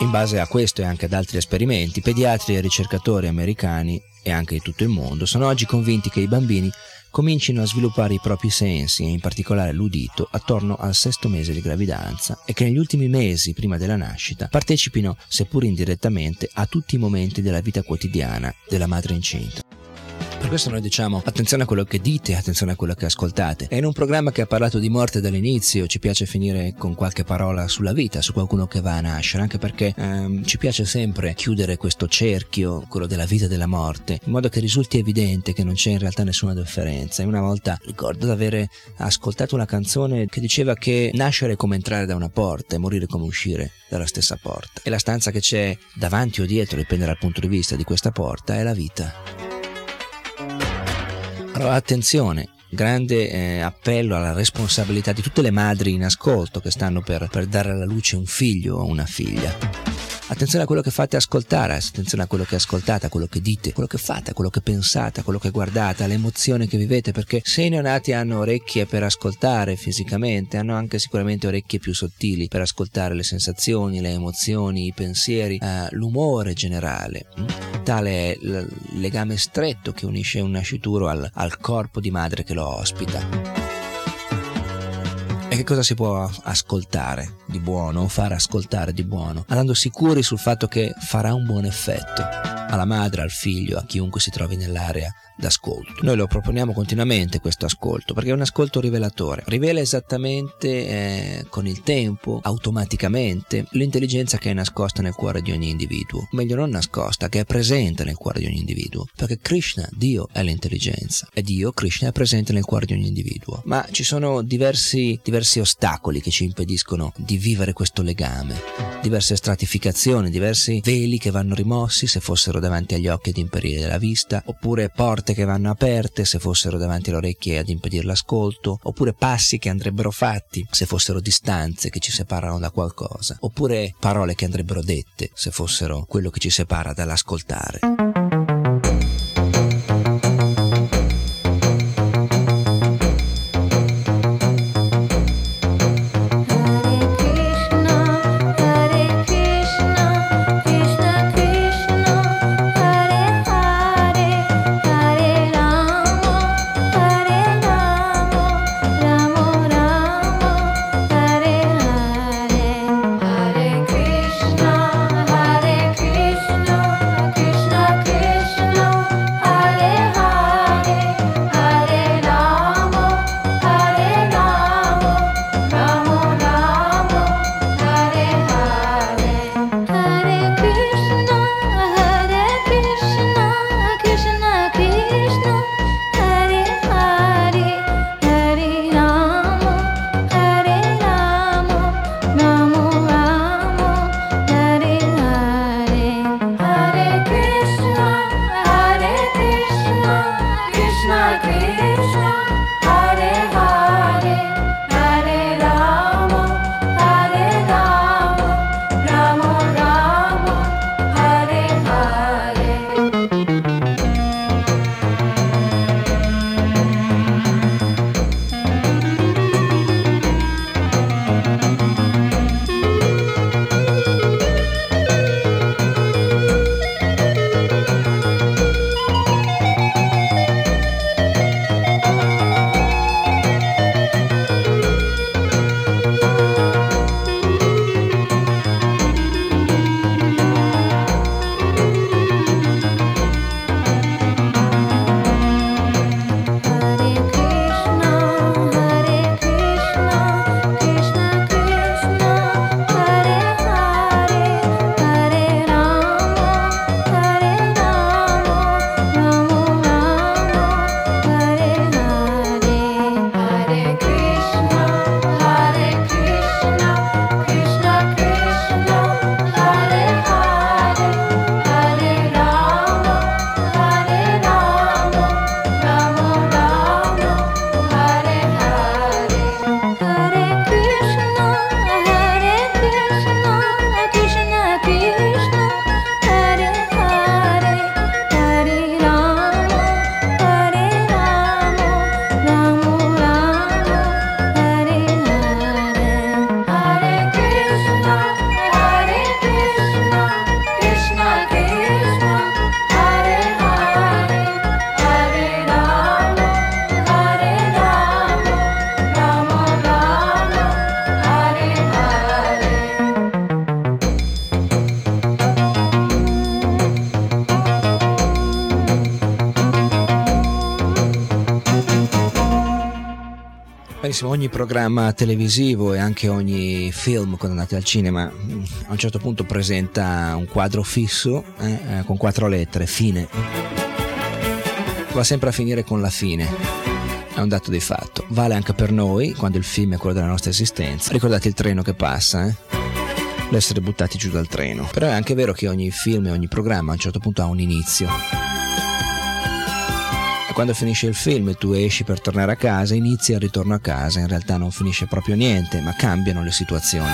In base a questo e anche ad altri esperimenti, pediatri e ricercatori americani e anche di tutto il mondo sono oggi convinti che i bambini comincino a sviluppare i propri sensi, e in particolare l'udito, attorno al 6° mese di gravidanza, e che negli ultimi mesi prima della nascita partecipino, seppur indirettamente, a tutti i momenti della vita quotidiana della madre incinta. Per questo noi diciamo attenzione a quello che dite, attenzione a quello che ascoltate. E in un programma che ha parlato di morte dall'inizio ci piace finire con qualche parola sulla vita, su qualcuno che va a nascere, anche perché ci piace sempre chiudere questo cerchio, quello della vita e della morte, in modo che risulti evidente che non c'è in realtà nessuna differenza. E una volta ricordo di avere ascoltato una canzone che diceva che nascere è come entrare da una porta e morire come uscire dalla stessa porta, e la stanza che c'è davanti o dietro, dipende dal punto di vista di questa porta, è la vita. Allora, attenzione, grande appello alla responsabilità di tutte le madri in ascolto che stanno per dare alla luce un figlio o una figlia. Attenzione a quello che fate ascoltare, attenzione a quello che ascoltate, a quello che dite, a quello che fate, a quello che pensate, a quello che guardate, alle emozioni che vivete, perché se i neonati hanno orecchie per ascoltare fisicamente, hanno anche sicuramente orecchie più sottili per ascoltare le sensazioni, le emozioni, i pensieri, l'umore generale. Tale è il legame stretto che unisce un nascituro al corpo di madre che lo ospita. E che cosa si può ascoltare di buono o far ascoltare di buono, andando sicuri sul fatto che farà un buon effetto alla madre, al figlio, a chiunque si trovi nell'area d'ascolto. Noi lo proponiamo continuamente questo ascolto, perché è un ascolto rivelatore, rivela esattamente con il tempo, automaticamente, l'intelligenza che è nascosta nel cuore di ogni individuo, meglio non nascosta, che è presente nel cuore di ogni individuo, perché Krishna, Dio, è l'intelligenza, e Dio, Krishna, è presente nel cuore di ogni individuo. Ma ci sono diversi ostacoli che ci impediscono di vivere questo legame, diverse stratificazioni, diversi veli che vanno rimossi se fossero davanti agli occhi ad impedire la vista, oppure porte che vanno aperte se fossero davanti alle orecchie ad impedire l'ascolto, oppure passi che andrebbero fatti se fossero distanze che ci separano da qualcosa, oppure parole che andrebbero dette se fossero quello che ci separa dall'ascoltare. benissimo, ogni programma televisivo e anche ogni film, quando andate al cinema, a un certo punto presenta un quadro fisso con 4 lettere, fine. Va sempre a finire con la fine. È un dato di fatto, vale anche per noi quando il film è quello della nostra esistenza. Ricordate il treno che passa, l'essere buttati giù dal treno. Però è anche vero che ogni film e ogni programma a un certo punto ha un inizio, e quando finisce il film e tu esci per tornare a casa inizia il ritorno a casa. In realtà non finisce proprio niente, ma cambiano le situazioni.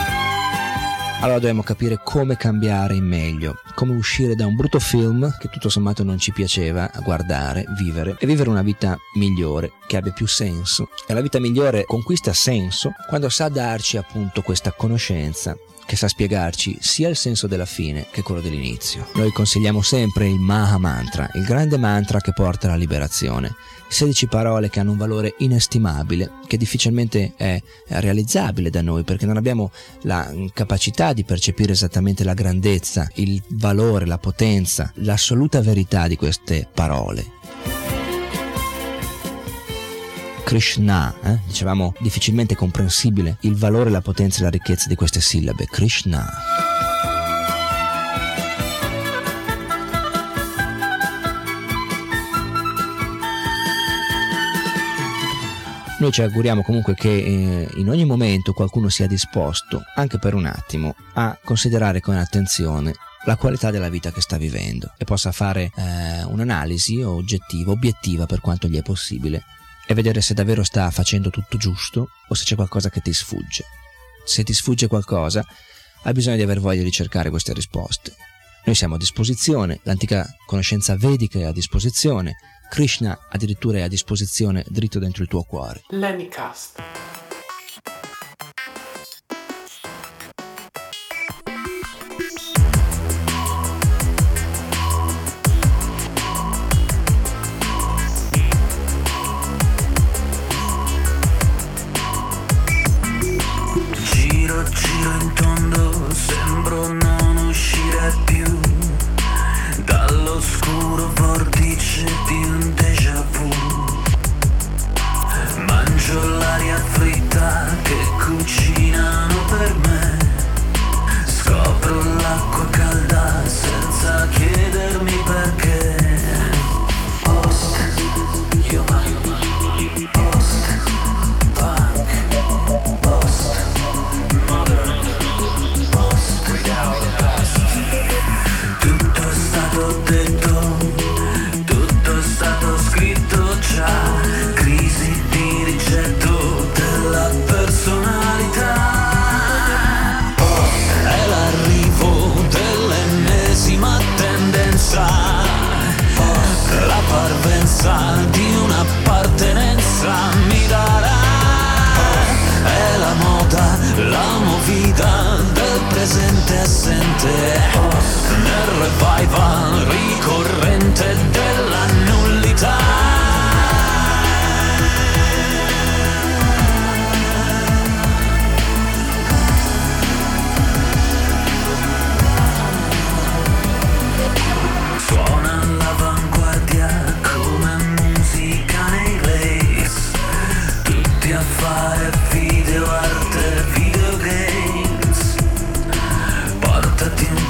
Allora dobbiamo capire come cambiare in meglio, come uscire da un brutto film che tutto sommato non ci piaceva guardare, vivere, e vivere una vita migliore, che abbia più senso. E la vita migliore conquista senso quando sa darci appunto questa conoscenza, che sa spiegarci sia il senso della fine che quello dell'inizio. Noi consigliamo sempre il Maha Mantra, il grande mantra che porta alla liberazione. 16 parole che hanno un valore inestimabile, che difficilmente è realizzabile da noi, perché non abbiamo la capacità di percepire esattamente la grandezza, il valore, la potenza, l'assoluta verità di queste parole. Krishna, dicevamo difficilmente comprensibile il valore, la potenza e la ricchezza di queste sillabe. Krishna. Noi ci auguriamo comunque che in ogni momento qualcuno sia disposto, anche per un attimo, a considerare con attenzione la qualità della vita che sta vivendo e possa fare un'analisi oggettiva, obiettiva per quanto gli è possibile, e vedere se davvero sta facendo tutto giusto o se c'è qualcosa che ti sfugge. Se ti sfugge qualcosa, hai bisogno di aver voglia di cercare queste risposte. Noi siamo a disposizione, l'antica conoscenza vedica è a disposizione, Krishna addirittura è a disposizione dritto dentro il tuo cuore. Lennycast.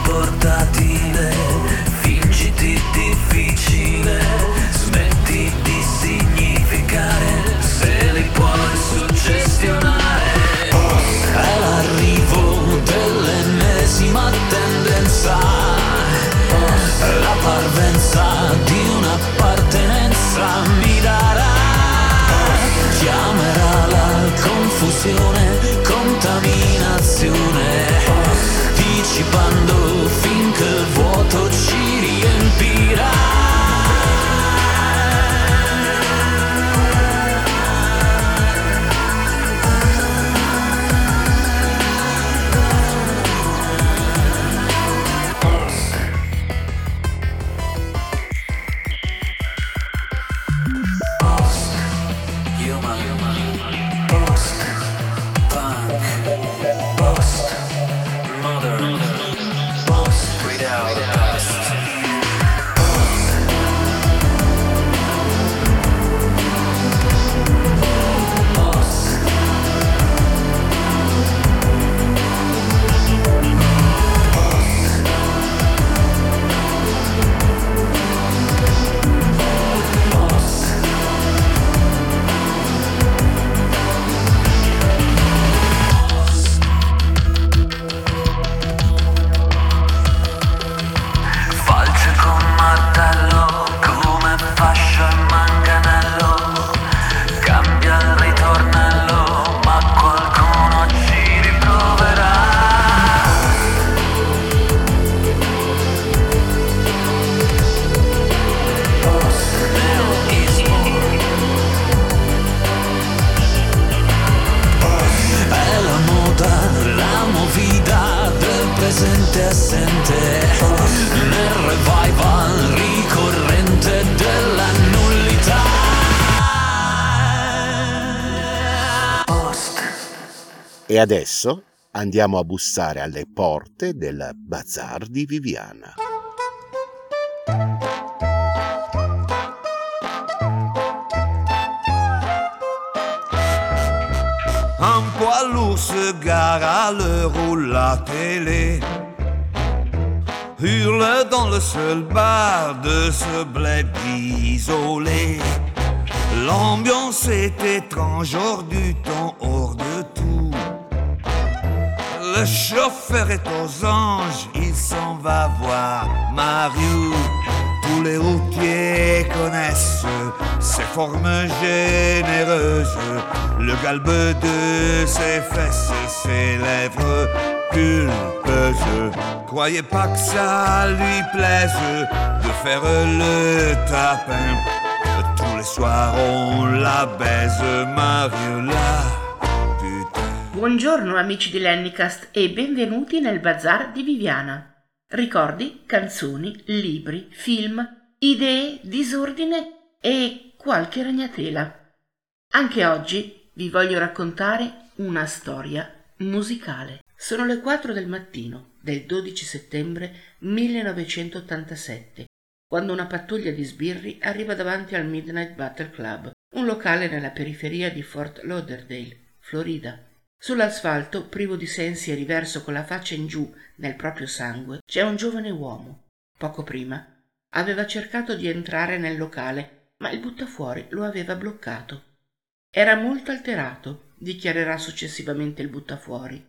Portatile, fingiti difficile. sente nel revival ricorrente della nullità. E adesso andiamo a bussare alle porte del Bazar di Viviana. Un poilu se gare à l'heure où la télé hurle dans le seul bar de ce bled isolé. L'ambiance est étrange, hors du temps, hors de tout. Le chauffeur est aux anges, il s'en va voir Mario. Tous les routiers connaissent ses formes généreuses, le galbe de ses fesses, ses lèvres pulpeuses. Croyez pas que ça lui plaise de faire le tapin. Tous les soirs on la baise, Mariola. Buongiorno amici di Lennycast e benvenuti nel Bazar di Viviana. Ricordi, canzoni, libri, film, idee, disordine e qualche ragnatela. Anche oggi vi voglio raccontare una storia musicale. Sono le 4 del mattino del 12 settembre 1987, quando una pattuglia di sbirri arriva davanti al Midnight Battle Club, un locale nella periferia di Fort Lauderdale, Florida. Sull'asfalto, privo di sensi e riverso con la faccia in giù nel proprio sangue, c'è un giovane uomo. Poco prima aveva cercato di entrare nel locale, ma il buttafuori lo aveva bloccato. Era molto alterato, dichiarerà successivamente il buttafuori.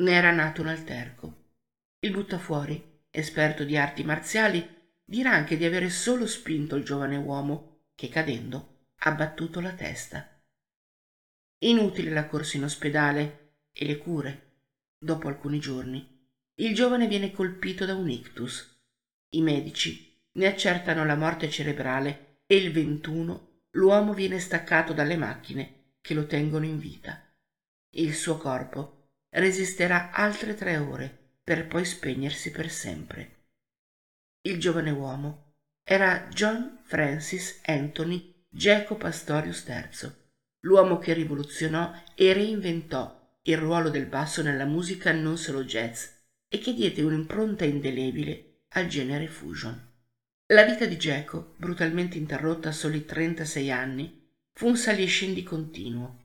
Ne era nato un alterco. Il buttafuori, esperto di arti marziali, dirà anche di avere solo spinto il giovane uomo che, cadendo, ha battuto la testa. Inutile la corsa in ospedale e le cure. Dopo alcuni giorni, il giovane viene colpito da un ictus. I medici ne accertano la morte cerebrale e il 21 l'uomo viene staccato dalle macchine che lo tengono in vita. Il suo corpo resisterà altre 3 ore per poi spegnersi per sempre. Il giovane uomo era John Francis Anthony Giacopastorius III, l'uomo che rivoluzionò e reinventò il ruolo del basso nella musica non solo jazz e che diede un'impronta indelebile al genere fusion. La vita di Jaco, brutalmente interrotta a soli 36 anni, fu un saliescendi continuo.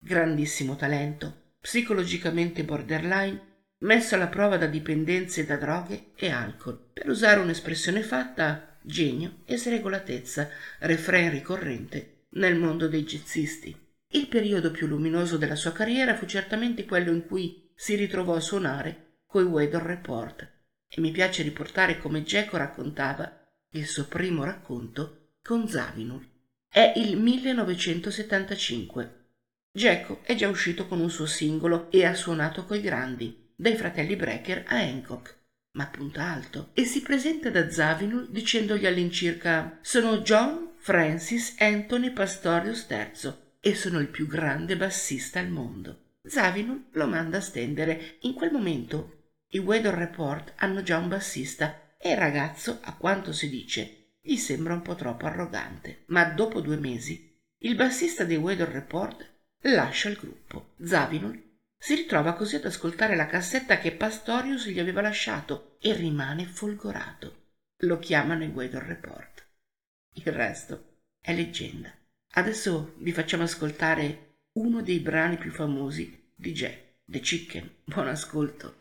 Grandissimo talento, psicologicamente borderline, messo alla prova da dipendenze da droghe e alcol. Per usare un'espressione fatta, genio e sregolatezza, refrain ricorrente nel mondo dei jazzisti. Il periodo più luminoso della sua carriera fu certamente quello in cui si ritrovò a suonare coi Weather Report, e mi piace riportare come Jaco raccontava il suo primo racconto con Zawinul. È il 1975. Jaco è già uscito con un suo singolo e ha suonato coi grandi, dai fratelli Brecker a Hancock, ma punta alto, e si presenta da Zawinul dicendogli all'incirca: «Sono John Francis Anthony Pastorius III e sono il più grande bassista al mondo». Zawinul lo manda a stendere. In quel momento i Weather Report hanno già un bassista e il ragazzo, a quanto si dice, gli sembra un po' troppo arrogante. Ma dopo 2 mesi il bassista dei Weather Report lascia il gruppo. Zawinul si ritrova così ad ascoltare la cassetta che Pastorius gli aveva lasciato e rimane folgorato. Lo chiamano i Weather Report. Il resto è leggenda. Adesso vi facciamo ascoltare uno dei brani più famosi di Jack, The Chicken. Buon ascolto.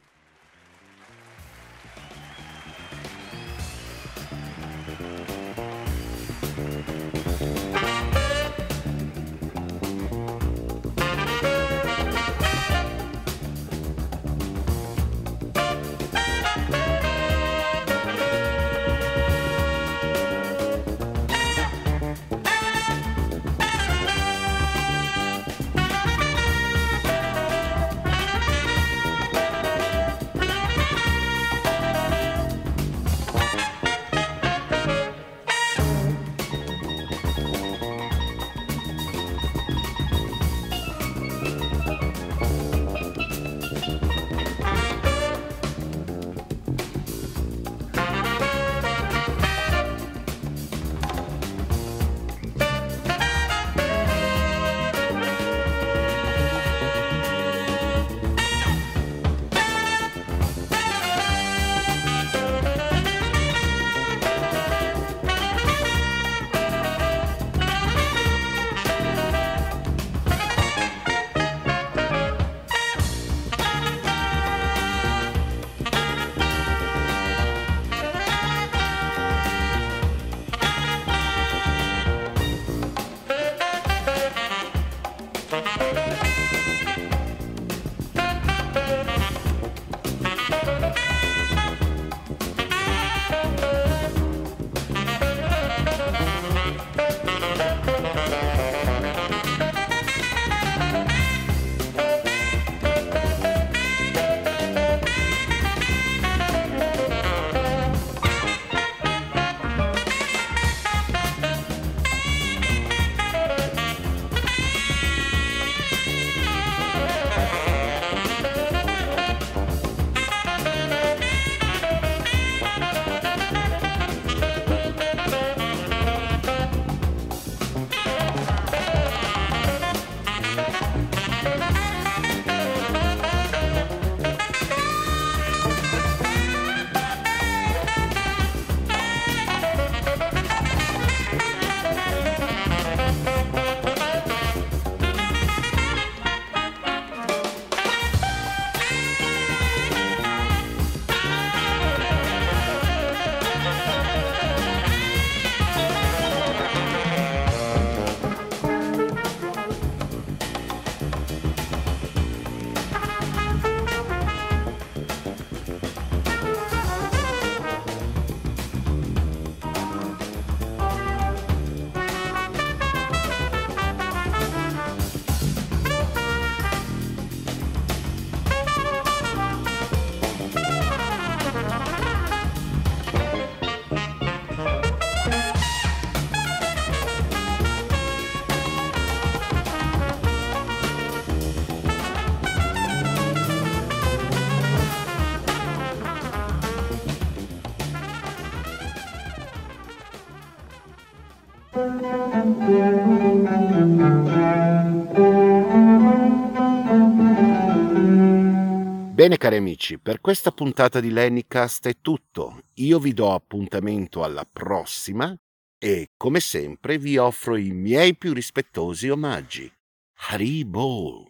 Bene cari amici, per questa puntata di Lennycast è tutto. Io vi do appuntamento alla prossima e, come sempre, vi offro i miei più rispettosi omaggi. Hari Bol!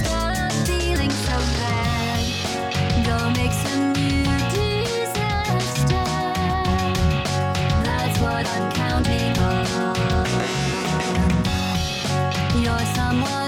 stop feeling so bad. Go make some new disaster. That's what I'm counting on. You're someone